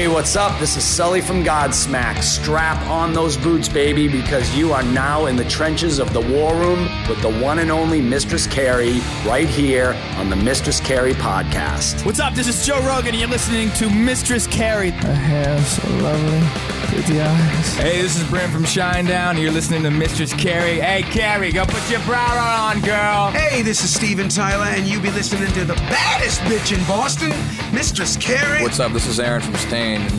Hey, what's up? This is Sully from Godsmack. Strap on those boots, baby, because you are now in the trenches of the war room with the one and only Mistress Carrie right here on the Mistress Carrie Podcast. What's up? This is Joe Rogan, and you're listening to Mistress Carrie. Her hair so lovely, pretty eyes. Hey, this is Brent from Shinedown, and you're listening to Mistress Carrie. Hey, Carrie, go put your bra on, girl. Hey, this is Steven Tyler, and you be listening to the baddest bitch in Boston, Mistress Carrie. What's up? This is Aaron from Sting, and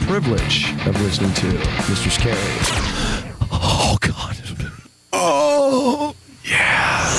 privilege of listening to Mistress Carrie. Oh, God. Oh, yeah.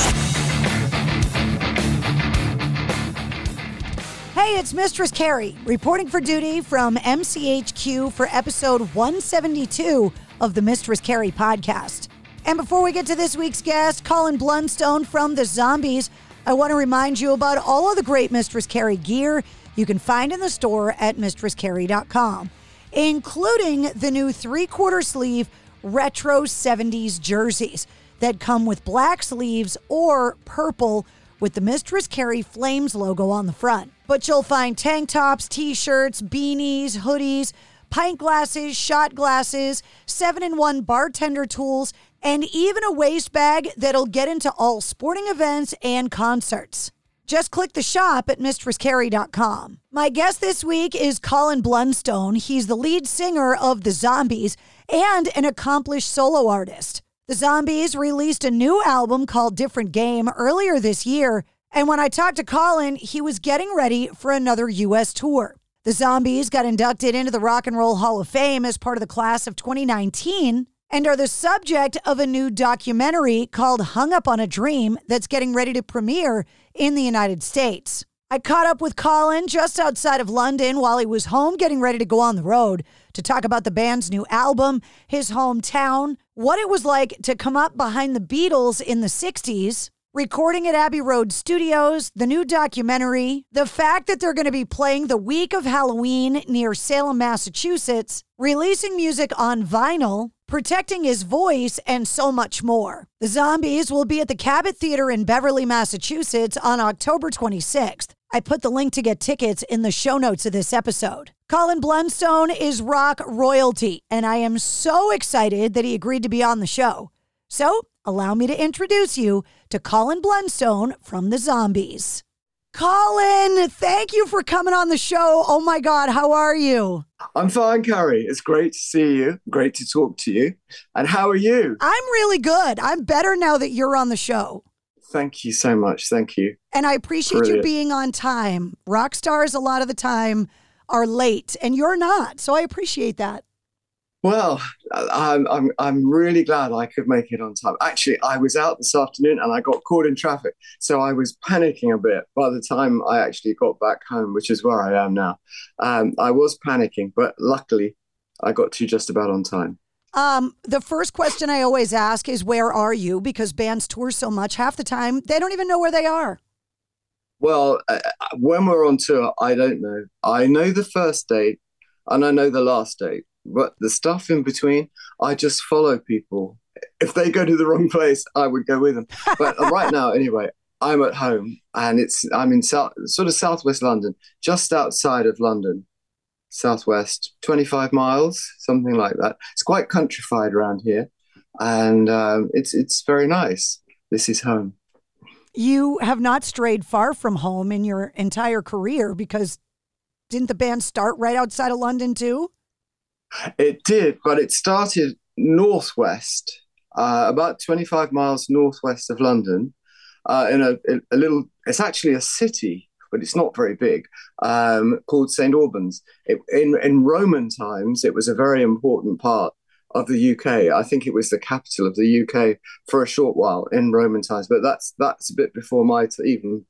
Hey, it's Mistress Carrie, reporting for duty from MCHQ for episode 172 of the Mistress Carrie Podcast. And before we get to this week's guest, Colin Blunstone from The Zombies, I want to remind you about all of the great Mistress Carrie gear you can find in the store at mistresscarrie.com, including the new three-quarter sleeve retro 70s jerseys that come with black sleeves or purple with the Mistress Carrie Flames logo on the front. But you'll find tank tops, t-shirts, beanies, hoodies, pint glasses, shot glasses, 7-in-1 bartender tools, and even a waist bag that'll get into all sporting events and concerts. Just click the shop at mistresscarrie.com. My guest this week is Colin Blunstone. He's the lead singer of The Zombies and an accomplished solo artist. The Zombies released a new album called Different Game earlier this year, and when I talked to Colin, he was getting ready for another U.S. tour. The Zombies got inducted into the Rock and Roll Hall of Fame as part of the class of 2019, and are the subject of a new documentary called Hung Up on a Dream that's getting ready to premiere in the United States. I caught up with Colin just outside of London while he was home getting ready to go on the road to talk about the band's new album, his hometown, what it was like to come up behind the Beatles in the 60s, recording at Abbey Road Studios, the new documentary, the fact that they're going to be playing the week of Halloween near Salem, Massachusetts, releasing music on vinyl, protecting his voice, and so much more. The Zombies will be at the Cabot Theater in Beverly, Massachusetts on October 26th. I put the link to get tickets in the show notes of this episode. Colin Blunstone is rock royalty, and I am so excited that he agreed to be on the show. So allow me to introduce you to Colin Blunstone from The Zombies. Colin, thank you for coming on the show. Oh my God, how are you? I'm fine, Carrie. It's great to see you. Great to talk to you. And how are you? I'm really good. I'm better now that you're on the show. Thank you so much. Thank you. And I appreciate you being on time. Rock stars a lot of the time are late, and you're not. So I appreciate that. Well, I'm really glad I could make it on time. Actually, I was out this afternoon and I got caught in traffic. So I was panicking a bit by the time I actually got back home, which is where I am now. I was panicking, but luckily I got to just about on time. The first question I always ask is, where are you? Because bands tour so much, half the time they don't even know where they are. Well, when we're on tour, I don't know. I know the first date and I know the last date. But the stuff in between, I just follow people. If they go to the wrong place, I would go with them. But right now, anyway, I'm at home, and I'm in southwest London, just outside of London, southwest, 25 miles, something like that. It's quite countrified around here, and it's very nice. This is home. You have not strayed far from home in your entire career, because didn't the band start right outside of London too? It did, but it started northwest, about 25 miles northwest of London, in a little. It's actually a city, but it's not very big, called Saint Albans. In Roman times, it was a very important part of the UK. I think it was the capital of the UK for a short while in Roman times. But that's a bit before my even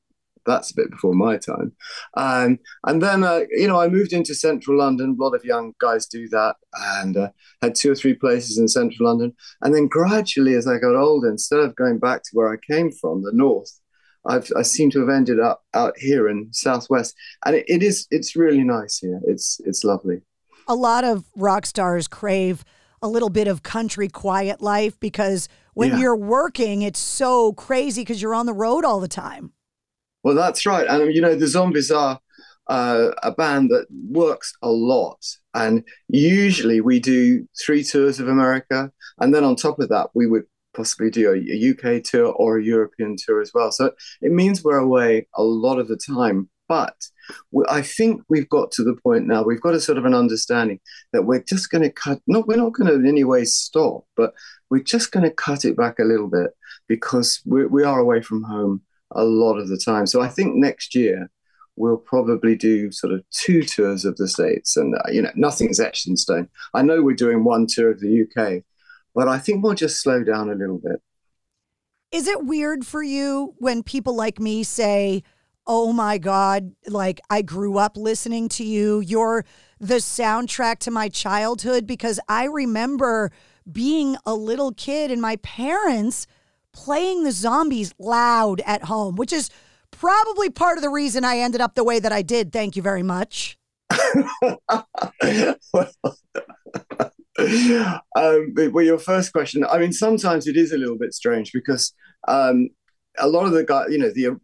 that's a bit before my time. And then, I moved into central London. A lot of young guys do that, and had two or three places in central London. And then gradually, as I got older, instead of going back to where I came from, the north, I seem to have ended up out here in southwest. And it's really nice here. It's lovely. A lot of rock stars crave a little bit of country quiet life because when you're working, it's so crazy because you're on the road all the time. Well, that's right. And, the Zombies are a band that works a lot. And usually we do 3 tours of America. And then on top of that, we would possibly do a UK tour or a European tour as well. So it means we're away a lot of the time. But I think we've got to the point now, we've got a sort of an understanding that we're just going to we're not going to in any way stop, but we're just going to cut it back a little bit because we are away from home a lot of the time. So I think next year we'll probably do sort of 2 tours of the States and, nothing's etched in stone. I know we're doing 1 tour of the UK, but I think we'll just slow down a little bit. Is it weird for you when people like me say, oh my God, like I grew up listening to you. You're the soundtrack to my childhood, because I remember being a little kid and my parents playing the Zombies loud at home, which is probably part of the reason I ended up the way that I did. Thank you very much. Well, your first question, I mean, sometimes it is a little bit strange because a lot of the guys,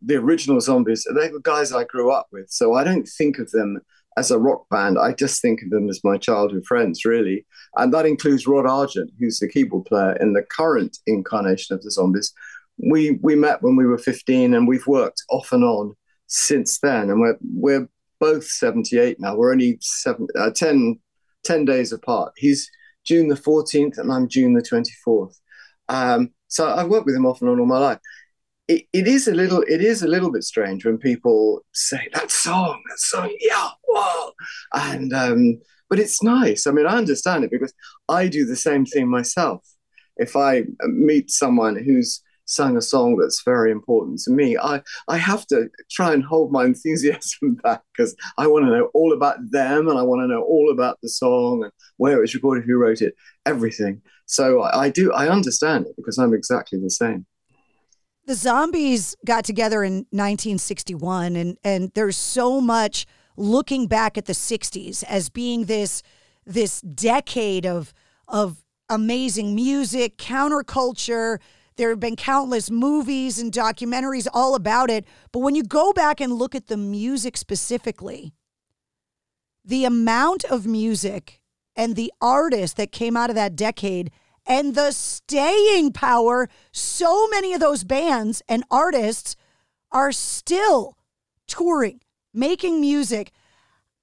the original Zombies, they were guys I grew up with. So I don't think of them as a rock band. I just think of them as my childhood friends, really. And that includes Rod Argent, who's the keyboard player in the current incarnation of the Zombies. We met when we were 15, and we've worked off and on since then. And we're both 78 now. We're only 10 days apart. He's June the 14th, and I'm June the 24th. So I've worked with him off and on all my life. It is a little bit strange when people say that song, yeah, wow, and but it's nice. I mean, I understand it because I do the same thing myself. If I meet someone who's sung a song that's very important to me, I have to try and hold my enthusiasm back because I want to know all about them and I want to know all about the song and where it was recorded, who wrote it, everything. So I understand it because I'm exactly the same. The Zombies got together in 1961, and there's so much looking back at the 60s as being this decade of amazing music, counterculture. There have been countless movies and documentaries all about it. But when you go back and look at the music specifically, the amount of music and the artists that came out of that decade and the staying power, so many of those bands and artists are still touring, making music.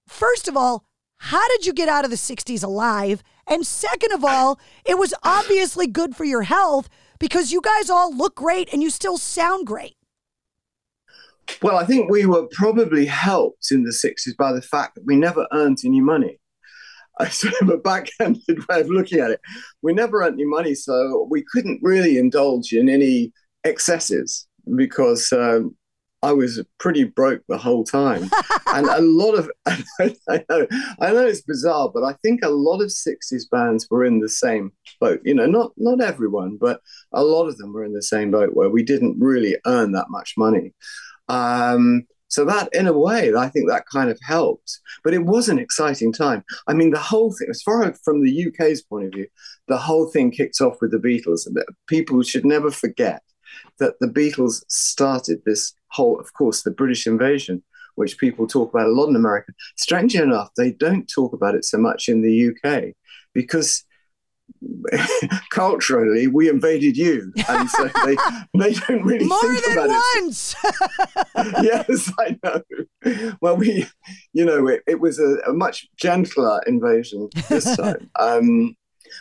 First of all, how did you get out of the 60s alive? And second of all, it was obviously good for your health because you guys all look great and you still sound great. Well, I think we were probably helped in the 60s by the fact that we never earned any money. I sort of a backhanded way of looking at it. We never earned any money, so we couldn't really indulge in any excesses because I was pretty broke the whole time. And a lot of, I know it's bizarre, but I think a lot of 60s bands were in the same boat. Not everyone, but a lot of them were in the same boat where we didn't really earn that much money. So that, in a way, I think that kind of helped. But it was an exciting time. I mean, the whole thing, as far as from the UK's point of view, the whole thing kicked off with the Beatles. And people should never forget that the Beatles started this whole, of course, the British Invasion, which people talk about a lot in America. Strangely enough, they don't talk about it so much in the UK because culturally we invaded you, and so they don't really more think than about once it. Yes, I know. Well, we it was a much gentler invasion this time,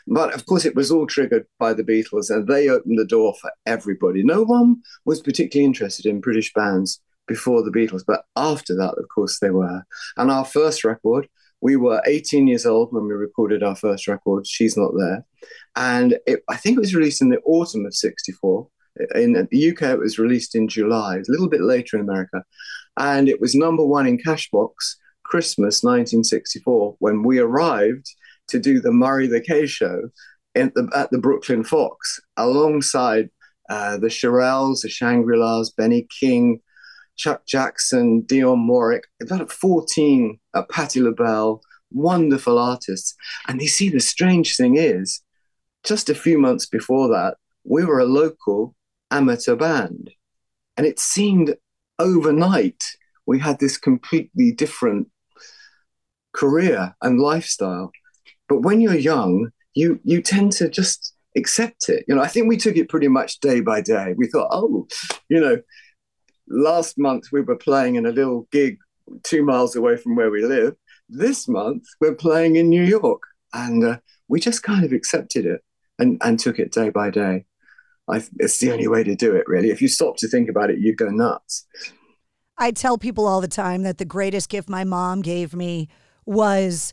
but of course it was all triggered by the Beatles, and they opened the door for everybody. No one was particularly interested in British bands before the Beatles, but after that, of course, they were. And our first record, we were 18 years old when we recorded our first record, She's Not There. And I think it was released in the autumn of 64. In the UK, it was released in July, a little bit later in America. And it was number one in Cashbox Christmas 1964 when we arrived to do the Murray the K show at the Brooklyn Fox alongside the Shirelles, the Shangri-Las, Benny King, Chuck Jackson, Dionne Warwick, about 14, Patti LaBelle, wonderful artists. And you see, the strange thing is, just a few months before that, we were a local amateur band. And it seemed overnight we had this completely different career and lifestyle. But when you're young, you tend to just accept it. You know, I think we took it pretty much day by day. We thought, oh, you know, last month we were playing in a little gig 2 miles away from where we live. This month we're playing in New York. And we just kind of accepted it and took it day by day. It's the only way to do it, really. If you stop to think about it, you go nuts. I tell people all the time that the greatest gift my mom gave me was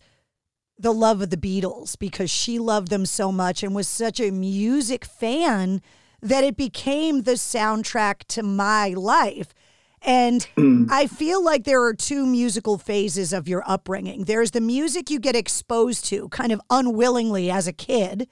the love of the Beatles, because she loved them so much and was such a music fan that it became the soundtrack to my life. And I feel like there are two musical phases of your upbringing. There's the music you get exposed to kind of unwillingly as a kid.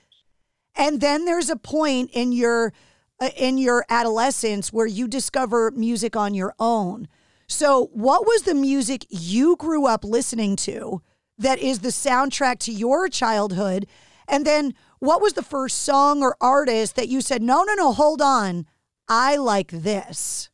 And then there's a point in your adolescence where you discover music on your own. So what was the music you grew up listening to that is the soundtrack to your childhood? And then what was the first song or artist that you said, no, hold on, I like this?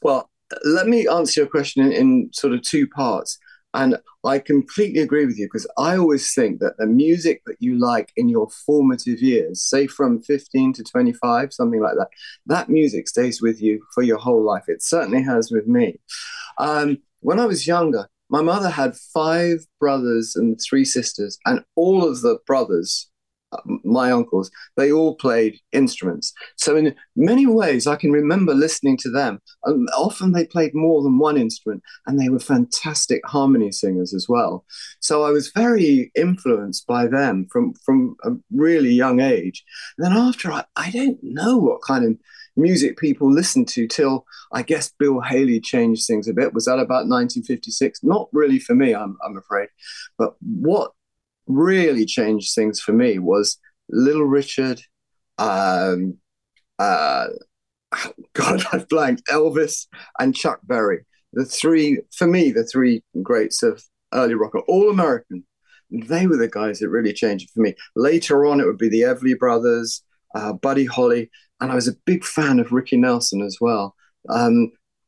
Well, let me answer your question in sort of two parts. And I completely agree with you, because I always think that the music that you like in your formative years, say from 15 to 25, something like that, that music stays with you for your whole life. It certainly has with me. When I was younger, my mother had 5 brothers and 3 sisters, and all of the brothers, my uncles, they all played instruments. So in many ways, I can remember listening to them. Often they played more than one instrument, and they were fantastic harmony singers as well. So I was very influenced by them from a really young age. And then after, I don't know what kind of music people listened to till, I guess, Bill Haley changed things a bit. Was that about 1956? Not really for me, I'm afraid. But what really changed things for me was Little Richard, God, I've blanked, Elvis and Chuck Berry. The three greats of early rock, all American. They were the guys that really changed it for me. Later on, it would be the Everly Brothers, Buddy Holly, and I was a big fan of Ricky Nelson as well.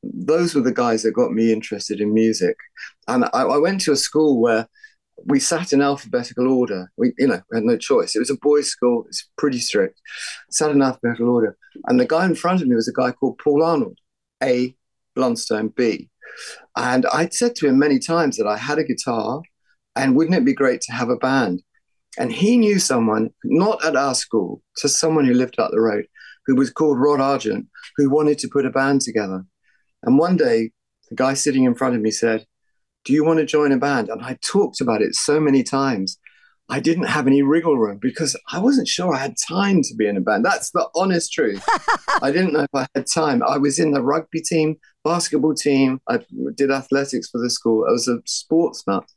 Those were the guys that got me interested in music. And I went to a school where we sat in alphabetical order. We had no choice. It was a boys' school. It's pretty strict. Sat in alphabetical order. And the guy in front of me was a guy called Paul Arnold, A, Blunstone, B. And I'd said to him many times that I had a guitar and wouldn't it be great to have a band? And he knew someone, not at our school, just someone who lived up the road, who was called Rod Argent, who wanted to put a band together. And one day, the guy sitting in front of me said, "Do you want to join a band?" And I talked about it so many times. I didn't have any wriggle room because I wasn't sure I had time to be in a band. That's the honest truth. I didn't know if I had time. I was in the rugby team, basketball team. I did athletics for the school. I was a sports nut.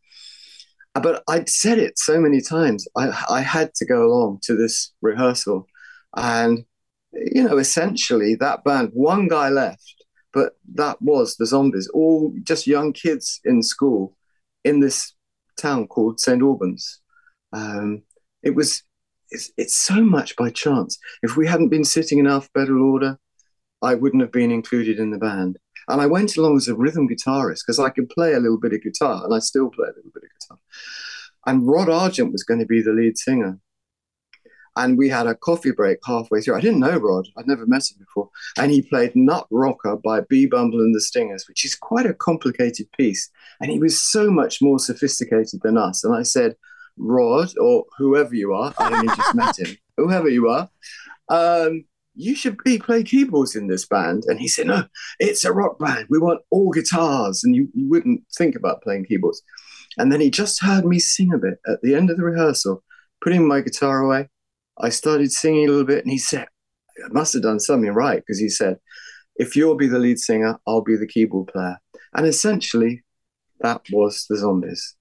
But I'd said it so many times. I had to go along to this rehearsal. And, you know, essentially that band, one guy left. But that was the Zombies, all just young kids in school in this town called Saint Albans. It's so much by chance. If we hadn't been sitting in alphabetical order, I wouldn't have been included in the band. And I went along as a rhythm guitarist because I could play a little bit of guitar, and I still play a little bit of guitar. And Rod Argent was going to be the lead singer. And we had a coffee break halfway through. I didn't know Rod. I'd never met him before. And he played Nut Rocker by Bee Bumble and the Stingers, which is quite a complicated piece. And he was so much more sophisticated than us. And I said, "Rod, or whoever you are," I only just met him, "whoever you are, you should play keyboards in this band." And he said, "No, it's a rock band. We want all guitars." And you wouldn't think about playing keyboards. And then he just heard me sing a bit at the end of the rehearsal, putting my guitar away. I started singing a little bit, and he said, I must have done something right, because he said, if you'll be the lead singer, I'll be the keyboard player. And essentially, that was the Zombies.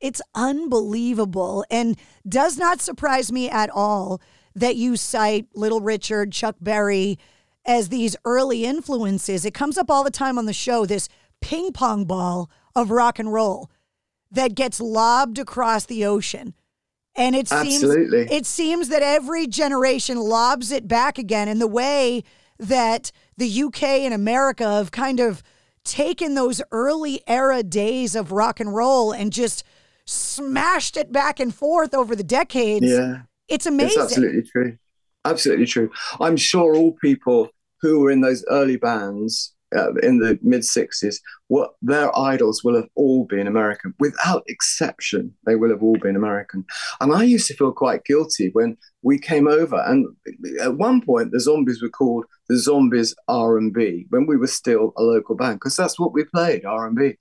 It's unbelievable, and does not surprise me at all that you cite Little Richard, Chuck Berry as these early influences. It comes up all the time on the show, this ping pong ball of rock and roll that gets lobbed across the ocean. And it seems that every generation lobs it back again, in the way that the UK and America have kind of taken those early era days of rock and roll and just smashed it back and forth over the decades. Yeah. It's amazing. It's absolutely true. Absolutely true. I'm sure all people who were in those early bands in the mid-60s, their idols will have all been American. Without exception, they will have all been American. And I used to feel quite guilty when we came over. And at one point, the Zombies were called the Zombies R&B, when we were still a local band, because that's what we played, R&B.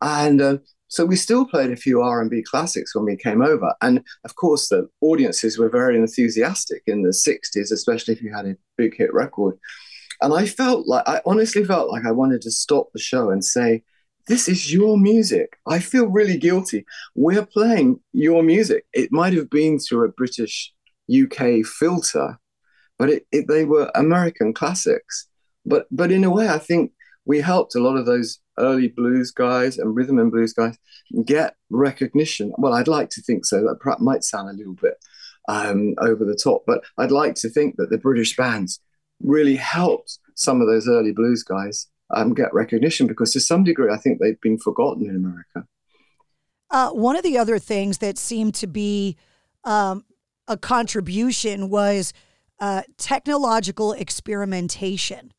And so we still played a few R&B classics when we came over. And of course, the audiences were very enthusiastic in the 60s, especially if you had a big hit record. And I honestly felt like I wanted to stop the show and say, this is your music. I feel really guilty. We're playing your music. It might have been through a British UK filter, but they were American classics. But in a way, I think we helped a lot of those early blues guys and rhythm and blues guys get recognition. Well, I'd like to think so. That perhaps might sound a little bit over the top, but I'd like to think that the British bands really helped some of those early blues guys get recognition, because to some degree, I think they've been forgotten in America. One of the other things that seemed to be a contribution was technological experimentation.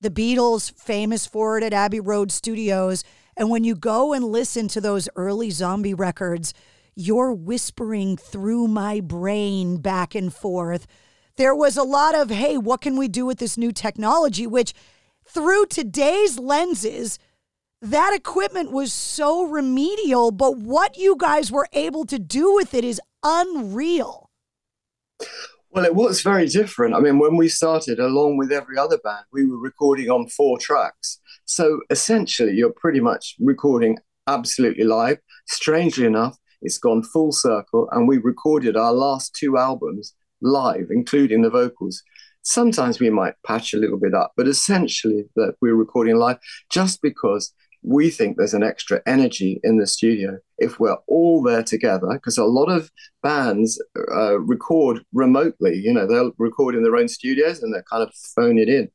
The Beatles, famous for it at Abbey Road Studios. And when you go and listen to those early Zombie records, you're whispering through my brain back and forth. There was a lot of, hey, what can we do with this new technology? Which through today's lenses, that equipment was so remedial, but what you guys were able to do with it is unreal. Well, it was very different. I mean, when we started, along with every other band, we were recording on 4 tracks. So essentially, you're pretty much recording absolutely live. Strangely enough, it's gone full circle, and we recorded our last 2 albums live, including the vocals. Sometimes we might patch a little bit up, but essentially that we're recording live, just because we think there's an extra energy in the studio if we're all there together, because a lot of bands record remotely. You know, they'll record in their own studios and they kind of phone it in.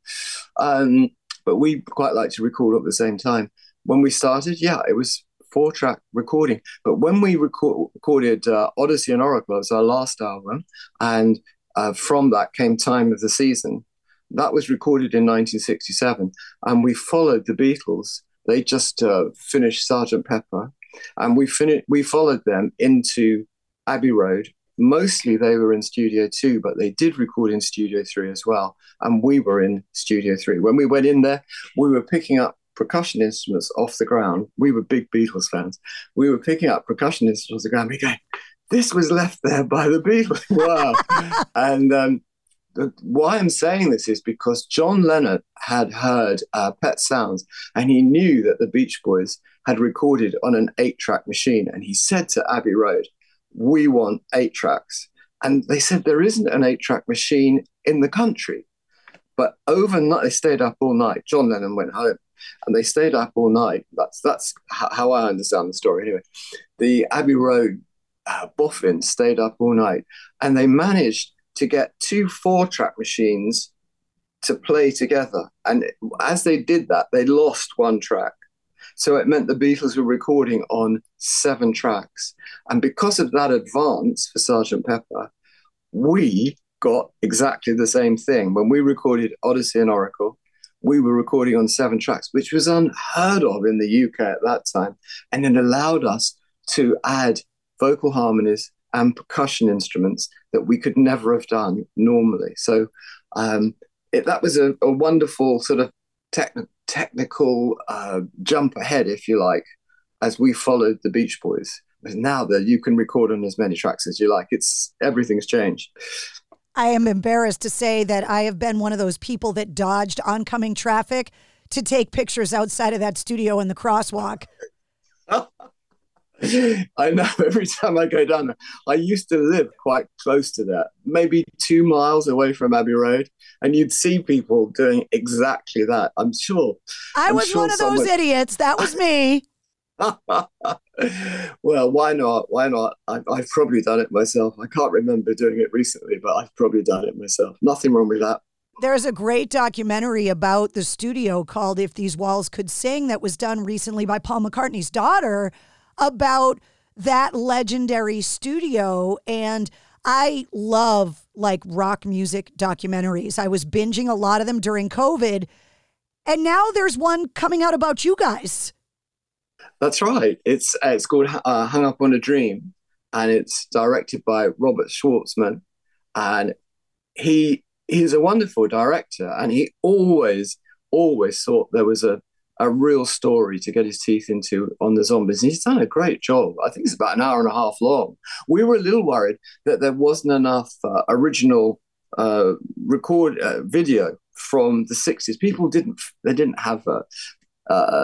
But we quite like to record at the same time. When we started, yeah, it was 4-track recording. But when we recorded Odyssey and Oracle, it was our last album, and from that came Time of the Season. That was recorded in 1967, and we followed the Beatles. They just finished Sgt. Pepper, and we followed them into Abbey Road. Mostly they were in Studio 2, but they did record in Studio 3 as well, and we were in Studio 3. When we went in there, we were picking up percussion instruments off the ground. We were big Beatles fans. We were picking up percussion instruments off the ground. We go, this was left there by the Beatles. Wow. And why I'm saying this is because John Lennon had heard Pet Sounds, and he knew that the Beach Boys had recorded on an 8-track machine. And he said to Abbey Road, we want 8 tracks. And they said, there isn't an 8-track machine in the country. But overnight, they stayed up all night. John Lennon went home. And they stayed up all night. That's how I understand the story. Anyway, the Abbey Road boffin stayed up all night, and they managed to get 2 4-track machines to play together. And as they did that, they lost 1 track. So it meant the Beatles were recording on 7 tracks. And because of that advance for Sgt. Pepper, we got exactly the same thing. When we recorded Odyssey and Oracle, we were recording on 7 tracks, which was unheard of in the UK at that time. And it allowed us to add vocal harmonies and percussion instruments that we could never have done normally. So that was a wonderful sort of technical jump ahead, if you like, as we followed the Beach Boys. Because now that you can record on as many tracks as you like, everything's changed. I am embarrassed to say that I have been one of those people that dodged oncoming traffic to take pictures outside of that studio in the crosswalk. I know, every time I go down there. I used to live quite close to that, maybe 2 miles away from Abbey Road, and you'd see people doing exactly that. I'm sure. I'm sure one of those idiots. That was me. Well, why not? Why not? I've probably done it myself. I can't remember doing it recently, but I've probably done it myself. Nothing wrong with that. There's a great documentary about the studio called If These Walls Could Sing that was done recently by Paul McCartney's daughter about that legendary studio. And I love like rock music documentaries. I was binging a lot of them during COVID. And now there's one coming out about you guys. That's right. It's called Hung Up on a Dream, and it's directed by Robert Schwartzman, and he's a wonderful director, and he always thought there was a real story to get his teeth into on the Zombies, and he's done a great job. I think it's about an hour and a half long. We were a little worried that there wasn't enough original video from the 60s. People didn't have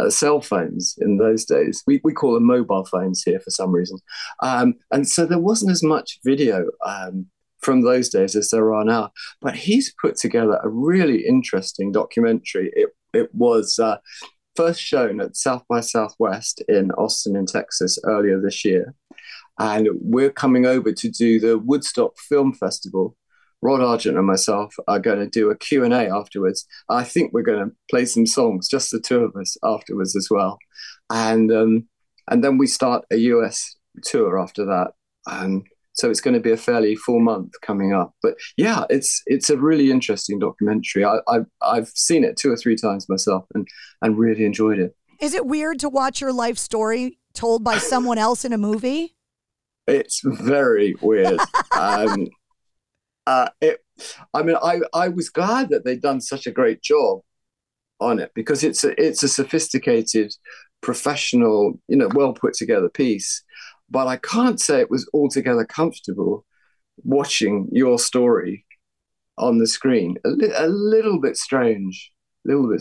cell phones in those days. We call them mobile phones here for some reason. And so there wasn't as much video from those days as there are now. But he's put together a really interesting documentary. It was first shown at South by Southwest in Austin in Texas earlier this year. And we're coming over to do the Woodstock Film Festival. Rod Argent and myself are going to do a Q&A afterwards. I think we're going to play some songs, just the two of us, afterwards as well. And then we start a US tour after that. So it's going to be a fairly full month coming up. But yeah, it's a really interesting documentary. I've seen it 2 or 3 times myself and really enjoyed it. Is it weird to watch your life story told by someone else in a movie? It's very weird. I was glad that they'd done such a great job on it, because it's a sophisticated, professional, well put together piece. But I can't say it was altogether comfortable watching your story on the screen. A little bit strange. You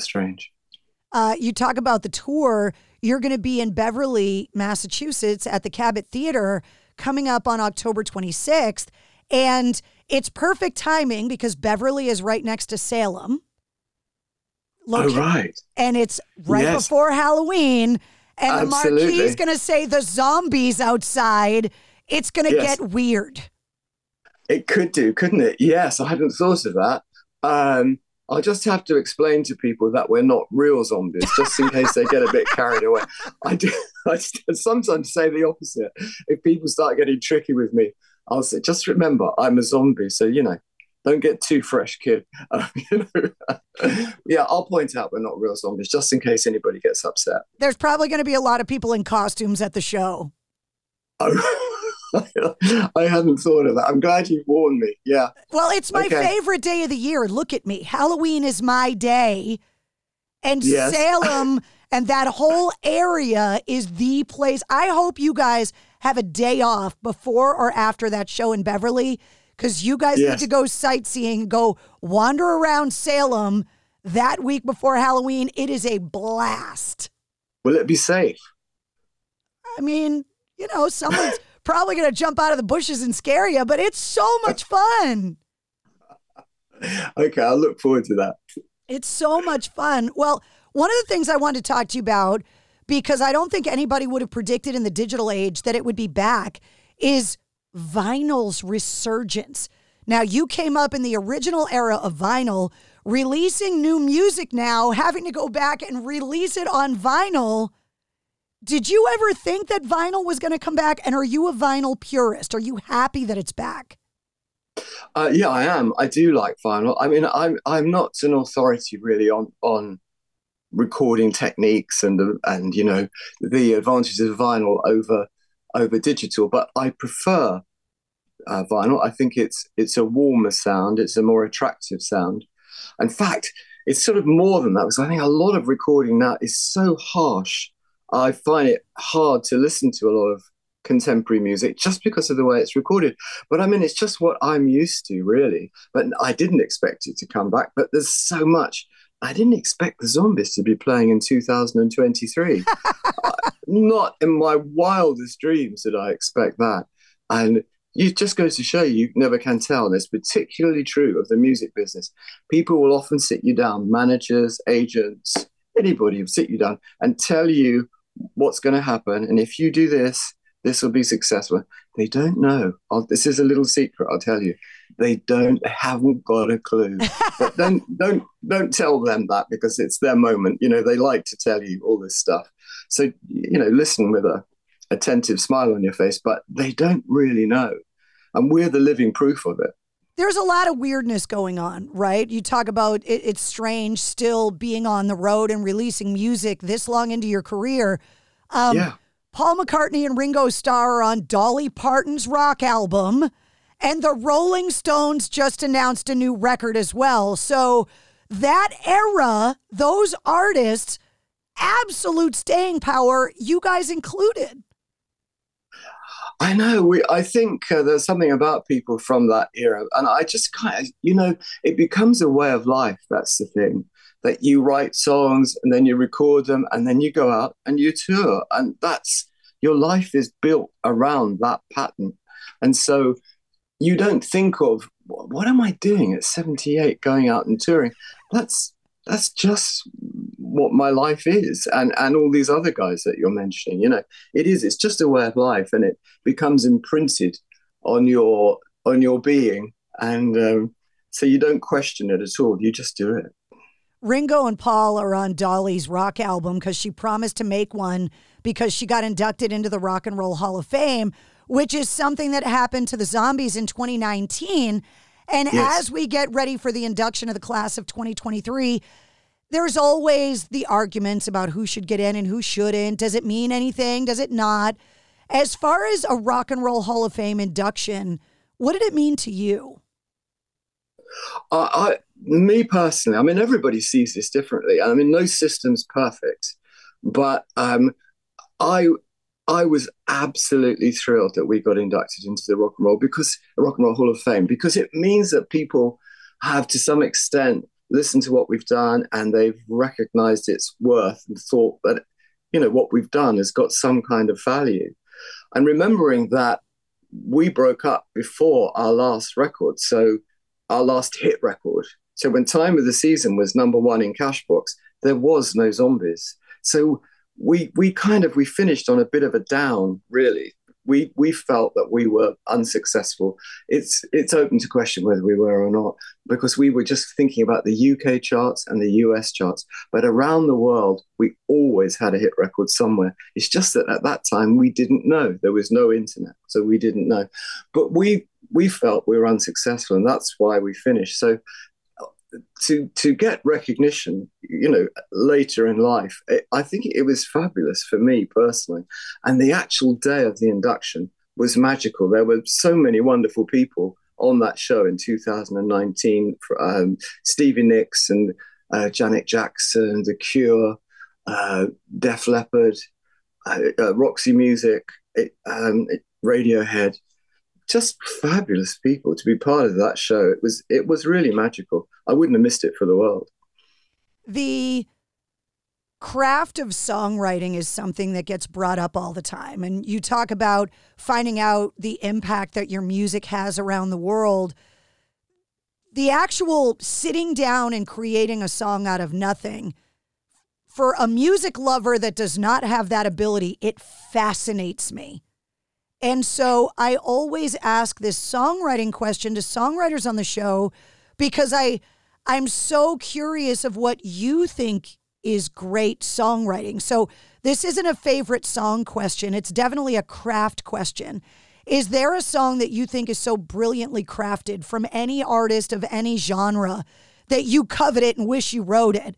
talk about the tour. You're going to be in Beverly, Massachusetts, at the Cabot Theater coming up on October 26th, and it's perfect timing because Beverly is right next to Salem. Oh, right. And it's right before Halloween. And absolutely. The marquee's going to say the zombies outside. It's going to get weird. It could do, couldn't it? Yes, I hadn't thought of that. I'll just have to explain to people that we're not real zombies, just in case they get a bit carried away. I sometimes say the opposite. If people start getting tricky with me, I'll say, just remember, I'm a zombie. So, don't get too fresh, kid. Yeah, I'll point out we're not real zombies, just in case anybody gets upset. There's probably going to be a lot of people in costumes at the show. I hadn't thought of that. I'm glad you warned me. Yeah. Well, it's my favorite day of the year. Look at me. Halloween is my day. And Salem and that whole area is the place. I hope you guys have a day off before or after that show in Beverly, because you guys need to go sightseeing, go wander around Salem that week before Halloween. It is a blast. Will it be safe? I mean, someone's probably going to jump out of the bushes and scare you, but it's so much fun. Okay, I'll look forward to that. It's so much fun. Well, one of the things I wanted to talk to you about, because I don't think anybody would have predicted in the digital age that it would be back, is vinyl's resurgence. Now, you came up in the original era of vinyl, releasing new music now, having to go back and release it on vinyl. Did you ever think that vinyl was going to come back? And are you a vinyl purist? Are you happy that it's back? Yeah, I am. I do like vinyl. I mean, I'm not an authority really on recording techniques and the advantages of vinyl over digital, but I prefer vinyl. I think it's a warmer sound. It's a more attractive sound. In fact, it's sort of more than that, because I think a lot of recording now is so harsh. I find it hard to listen to a lot of contemporary music just because of the way it's recorded. But I mean, it's just what I'm used to, really. But I didn't expect it to come back. But there's so much. I didn't expect the Zombies to be playing in 2023. Not in my wildest dreams did I expect that. And it just goes to show you never can tell. And it's particularly true of the music business. People will often sit you down, managers, agents, anybody will sit you down and tell you what's going to happen. And if you do this, this will be successful. They don't know. This is a little secret, I'll tell you. They haven't got a clue. But then don't tell them that, because it's their moment. You know, they like to tell you all this stuff. So, you know, listen with a attentive smile on your face, but they don't really know. And we're the living proof of it. There's a lot of weirdness going on, right? You talk about it's strange still being on the road and releasing music this long into your career. Yeah. Paul McCartney and Ringo Starr are on Dolly Parton's rock album, and the Rolling Stones just announced a new record as well. So that era, those artists, absolute staying power, you guys included. I know. I think there's something about people from that era. And I just kind of, you know, it becomes a way of life. That's the thing. That you write songs and then you record them and then you go out and you tour. And that's, your life is built around that pattern. And so you don't think of, what am I doing at 78 going out and touring? That's just what my life is. And all these other guys that you're mentioning, you know, it's just a way of life, and it becomes imprinted on your being. And so you don't question it at all. You just do it. Ringo and Paul are on Dolly's rock album because she promised to make one because she got inducted into the Rock and Roll Hall of Fame, which is something that happened to the Zombies in 2019. And yes, as we get ready for the induction of the class of 2023, there's always the arguments about who should get in and who shouldn't. Does it mean anything? Does it not? As far as a Rock and Roll Hall of Fame induction, what did it mean to you? Me personally, I mean, everybody sees this differently. I mean, no system's perfect, but I was absolutely thrilled that we got inducted into the Rock and Roll Hall of Fame, because it means that people have, to some extent, listened to what we've done, and they've recognized its worth and thought that, you know, what we've done has got some kind of value. And remembering that we broke up before our last record, so our last hit record. So when Time of the Season was number one in Cashbox, there was no Zombies. So we finished on a bit of a down, really. We felt that we were unsuccessful. It's open to question whether we were or not, because we were just thinking about the UK charts and the US charts. But around the world, we always had a hit record somewhere. It's just that at that time, we didn't know. There was no internet, so we didn't know. But we felt we were unsuccessful, and that's why we finished. So to get recognition, you know, later in life, I think it was fabulous for me personally. And the actual day of the induction was magical. There were so many wonderful people on that show in 2019, Stevie Nicks and Janet Jackson, The Cure, Def Leppard, Roxy Music, Radiohead. Just fabulous people to be part of that show. It was really magical. I wouldn't have missed it for the world. The craft of songwriting is something that gets brought up all the time. And you talk about finding out the impact that your music has around the world. The actual sitting down and creating a song out of nothing, for a music lover that does not have that ability, it fascinates me. And so I always ask this songwriting question to songwriters on the show, because I'm so curious of what you think is great songwriting. So this isn't a favorite song question. It's definitely a craft question. Is there a song that you think is so brilliantly crafted from any artist of any genre that you covet it and wish you wrote it?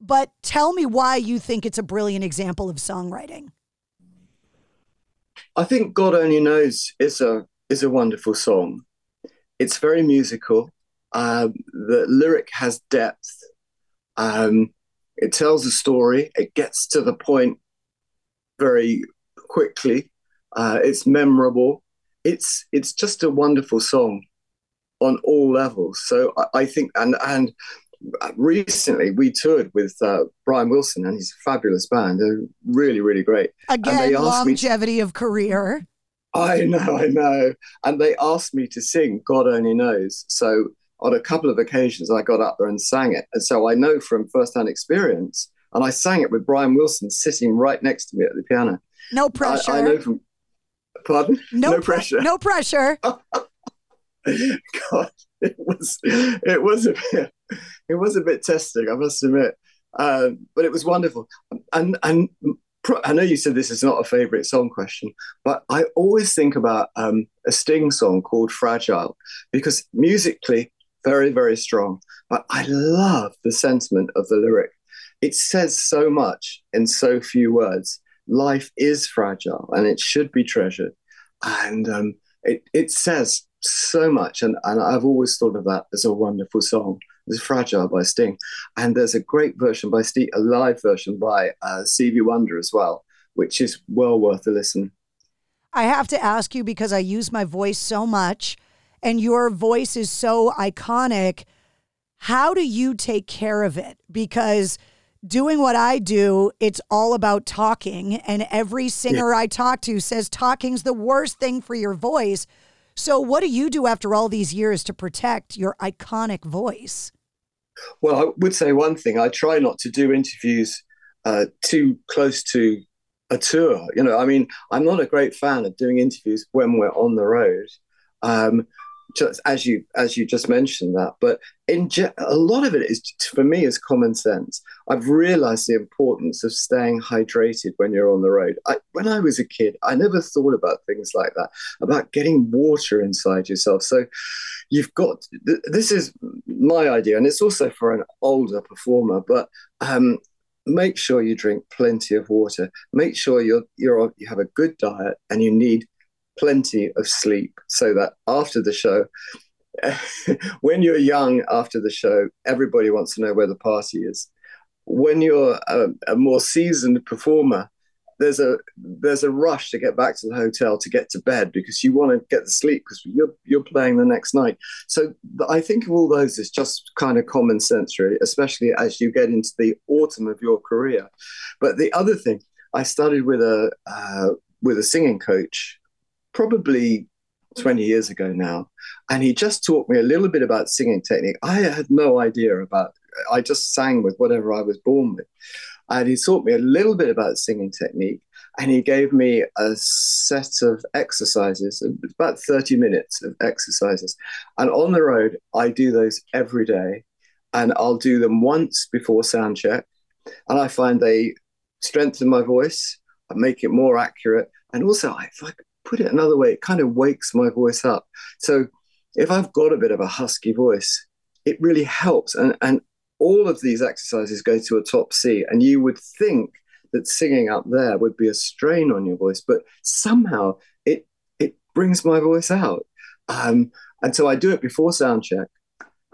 But tell me why you think it's a brilliant example of songwriting. I think God Only Knows is a wonderful song. It's very musical. The lyric has depth. It tells a story. It gets to the point very quickly. It's memorable. It's just a wonderful song on all levels. So I think, and recently we toured with Brian Wilson and his fabulous band. They're really, really great. Again, longevity of career. I know. And they asked me to sing God Only Knows. So on a couple of occasions, I got up there and sang it. And so I know from first-hand experience, and I sang it with Brian Wilson sitting right next to me at the piano. No pressure. I know from... Pardon? No pressure. No pressure. God, it was a bit testing, I must admit. But it was wonderful. And I know you said this is not a favourite song question, but I always think about a Sting song called Fragile, because musically, very, very strong. But I love the sentiment of the lyric. It says so much in so few words. Life is fragile and it should be treasured. And it says so much. And I've always thought of that as a wonderful song. It's Fragile by Sting. And there's a great version by Sting, a live version by Stevie Wonder as well, which is well worth a listen. I have to ask you, because I use my voice so much and your voice is so iconic, how do you take care of it? Because doing what I do, it's all about talking. And every singer I talk to says talking's the worst thing for your voice. So what do you do after all these years to protect your iconic voice? Well, I would say one thing. I try not to do interviews too close to a tour. You know, I mean, I'm not a great fan of doing interviews when we're on the road, just as you just mentioned that. But a lot of it is, for me, is common sense. I've realized the importance of staying hydrated when you're on the road. When I was a kid, I never thought about things like that, about getting water inside yourself. So you've got, this is my idea, and it's also for an older performer, but make sure you drink plenty of water. Make sure you have a good diet, and you need plenty of sleep, so that after the show, when you're young after the show, everybody wants to know where the party is. When you're a more seasoned performer, there's a rush to get back to the hotel, to get to bed, because you want to get the sleep, because you're playing the next night. So I think of all those as just kind of common sense, really, especially as you get into the autumn of your career. But the other thing, I started with a singing coach probably 20 years ago now, and he just taught me a little bit about singing technique. I had no idea about, I just sang with whatever I was born with. And he taught me a little bit about singing technique, and he gave me a set of exercises, about 30 minutes of exercises. And on the road, I do those every day, and I'll do them once before sound check. And I find they strengthen my voice and make it more accurate. And also, if I put it another way, it kind of wakes my voice up. So if I've got a bit of a husky voice, it really helps. And all of these exercises go to a top C, and you would think that singing up there would be a strain on your voice, but somehow it brings my voice out. And so I do it before sound check,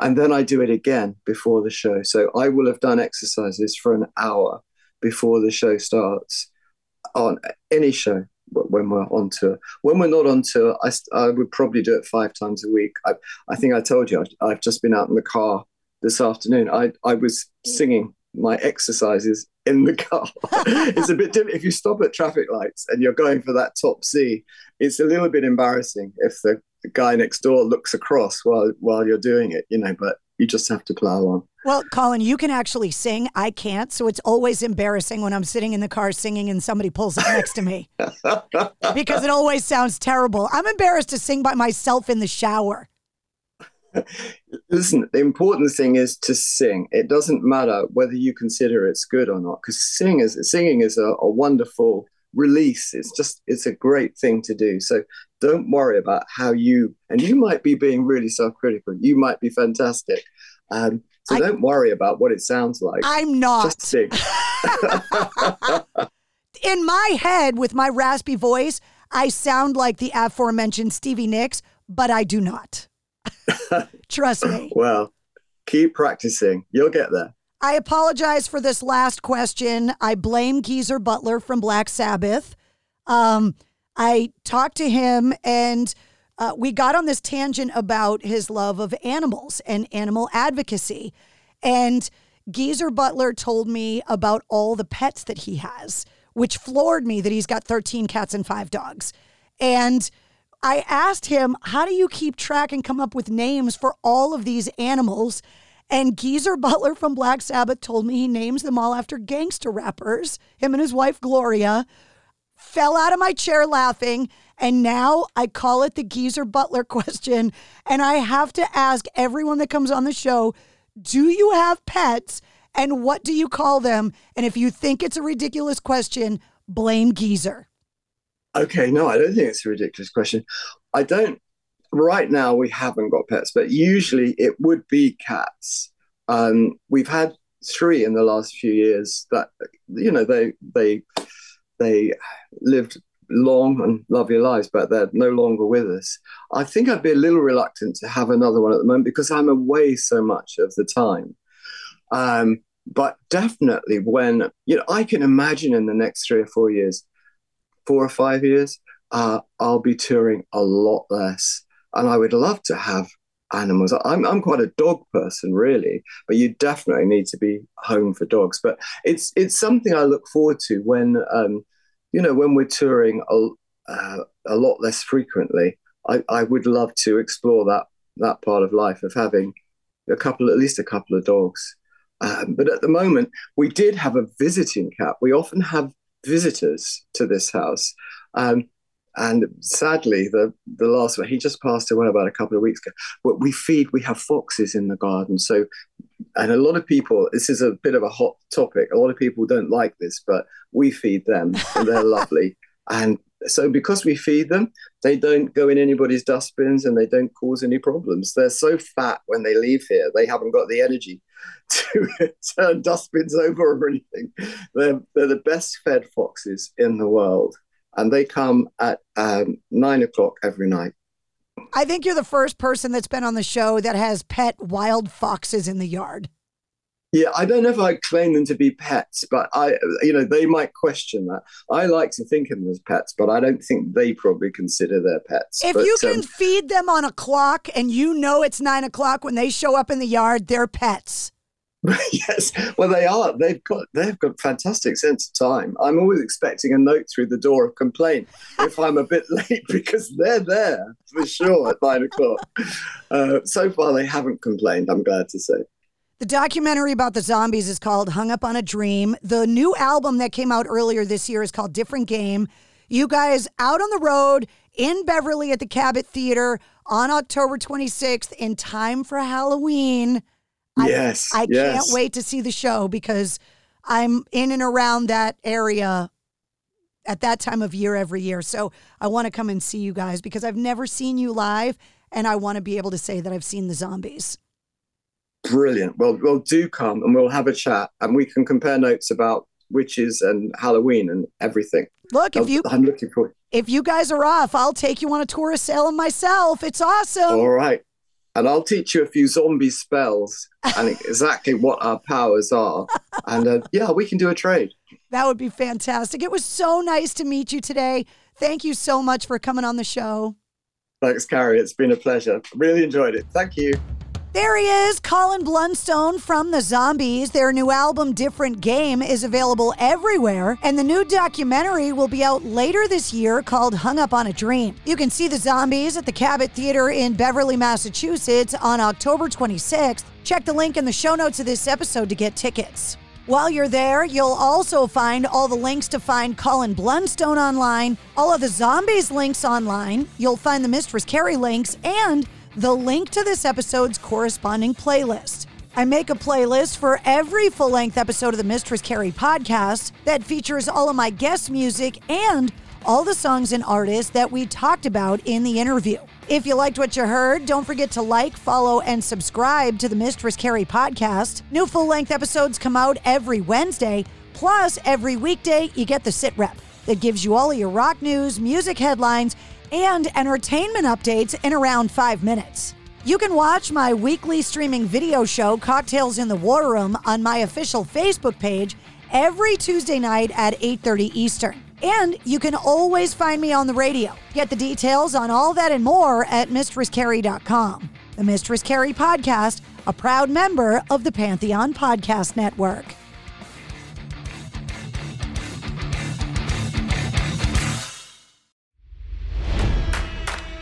and then I do it again before the show. So I will have done exercises for an hour before the show starts on any show. When we're on tour, when we're not on tour, I would probably do it 5 times a week. I think I told you, I've just been out in the car this afternoon. I was singing my exercises in the car. It's a bit different if you stop at traffic lights and you're going for that top C. It's a little bit embarrassing if the guy next door looks across while you're doing it, you know. But you just have to plow on. Well, Colin, you can actually sing. I can't. So it's always embarrassing when I'm sitting in the car singing and somebody pulls up next to me because it always sounds terrible. I'm embarrassed to sing by myself in the shower. Listen, the important thing is to sing. It doesn't matter whether you consider it's good or not, because singing is a wonderful release. It's a great thing to do. So don't worry about how you might be being really self-critical. You might be fantastic. So don't worry about what it sounds like. I'm not. Just sing. In my head, with my raspy voice, I sound like the aforementioned Stevie Nicks, but I do not. Trust me. Well, keep practicing. You'll get there. I apologize for this last question. I blame Geezer Butler from Black Sabbath. I talked to him and we got on this tangent about his love of animals and animal advocacy. And Geezer Butler told me about all the pets that he has, which floored me that he's got 13 cats and 5 dogs. And I asked him, how do you keep track and come up with names for all of these animals? And Geezer Butler from Black Sabbath told me he names them all after gangster rappers, him and his wife, Gloria. Fell out of my chair laughing. And now I call it the Geezer Butler question. And I have to ask everyone that comes on the show, do you have pets and what do you call them? And if you think it's a ridiculous question, blame Geezer. Okay, no, I don't think it's a ridiculous question. I don't. Right now, we haven't got pets, but usually it would be cats. We've had 3 in the last few years that, you know, they lived long and lovely lives, but they're no longer with us. I think I'd be a little reluctant to have another one at the moment because I'm away so much of the time. But definitely when, you know, I can imagine in the next 3 or 4 years, 4 or 5 years, I'll be touring a lot less. And I would love to have animals. I'm quite a dog person, really, but you definitely need to be home for dogs. But it's something I look forward to when, you know, when we're touring a lot less frequently. I would love to explore that part of life of having at least a couple of dogs. But at the moment, we did have a visiting cat. We often have visitors to this house. And sadly, the last one, he just passed away about a couple of weeks ago. But we have foxes in the garden. So, and a lot of people, this is a bit of a hot topic. A lot of people don't like this, but we feed them and they're lovely. And so because we feed them, they don't go in anybody's dustbins and they don't cause any problems. They're so fat when they leave here, they haven't got the energy to turn dustbins over or anything. They're the best fed foxes in the world. And they come at 9:00 every night. I think you're the first person that's been on the show that has pet wild foxes in the yard. Yeah, I don't know if I claim them to be pets, but they might question that. I like to think of them as pets, but I don't think they probably consider their pets. If you can feed them on a clock and you know it's 9:00 when they show up in the yard, they're pets. Yes, well, they are. They've got fantastic sense of time. I'm always expecting a note through the door of complaint if I'm a bit late because they're there for sure at 9:00. So far, they haven't complained, I'm glad to say. The documentary about the zombies is called Hung Up on a Dream. The new album that came out earlier this year is called Different Game. You guys out on the road in Beverly at the Cabot Theater on October 26th in time for Halloween. I can't wait to see the show because I'm in and around that area at that time of year every year. So I want to come and see you guys because I've never seen you live and I want to be able to say that I've seen the zombies. Brilliant. Well, do come and we'll have a chat and we can compare notes about witches and Halloween and everything. Look, I'm looking forward. If you guys are off, I'll take you on a tour of Salem myself. It's awesome. All right. And I'll teach you a few zombie spells and exactly what our powers are. And we can do a trade. That would be fantastic. It was so nice to meet you today. Thank you so much for coming on the show. Thanks, Carrie. It's been a pleasure. Really enjoyed it. Thank you. There he is, Colin Blunstone from The Zombies. Their new album, Different Game, is available everywhere. And the new documentary will be out later this year called Hung Up on a Dream. You can see The Zombies at the Cabot Theater in Beverly, Massachusetts on October 26th. Check the link in the show notes of this episode to get tickets. While you're there, you'll also find all the links to find Colin Blunstone online, all of The Zombies links online. You'll find the Mistress Carrie links and the link to this episode's corresponding playlist. I make a playlist for every full-length episode of the Mistress Carrie podcast that features all of my guest music and all the songs and artists that we talked about in the interview. If you liked what you heard, don't forget to like, follow, and subscribe to the Mistress Carrie podcast. New full-length episodes come out every Wednesday, plus every weekday you get the Sit Rep that gives you all of your rock news, music headlines, and entertainment updates in around 5 minutes. You can watch my weekly streaming video show, Cocktails in the War Room, on my official Facebook page every Tuesday night at 8:30 Eastern. And you can always find me on the radio. Get the details on all that and more at MistressCarrie.com. The Mistress Carrie Podcast, a proud member of the Pantheon Podcast Network.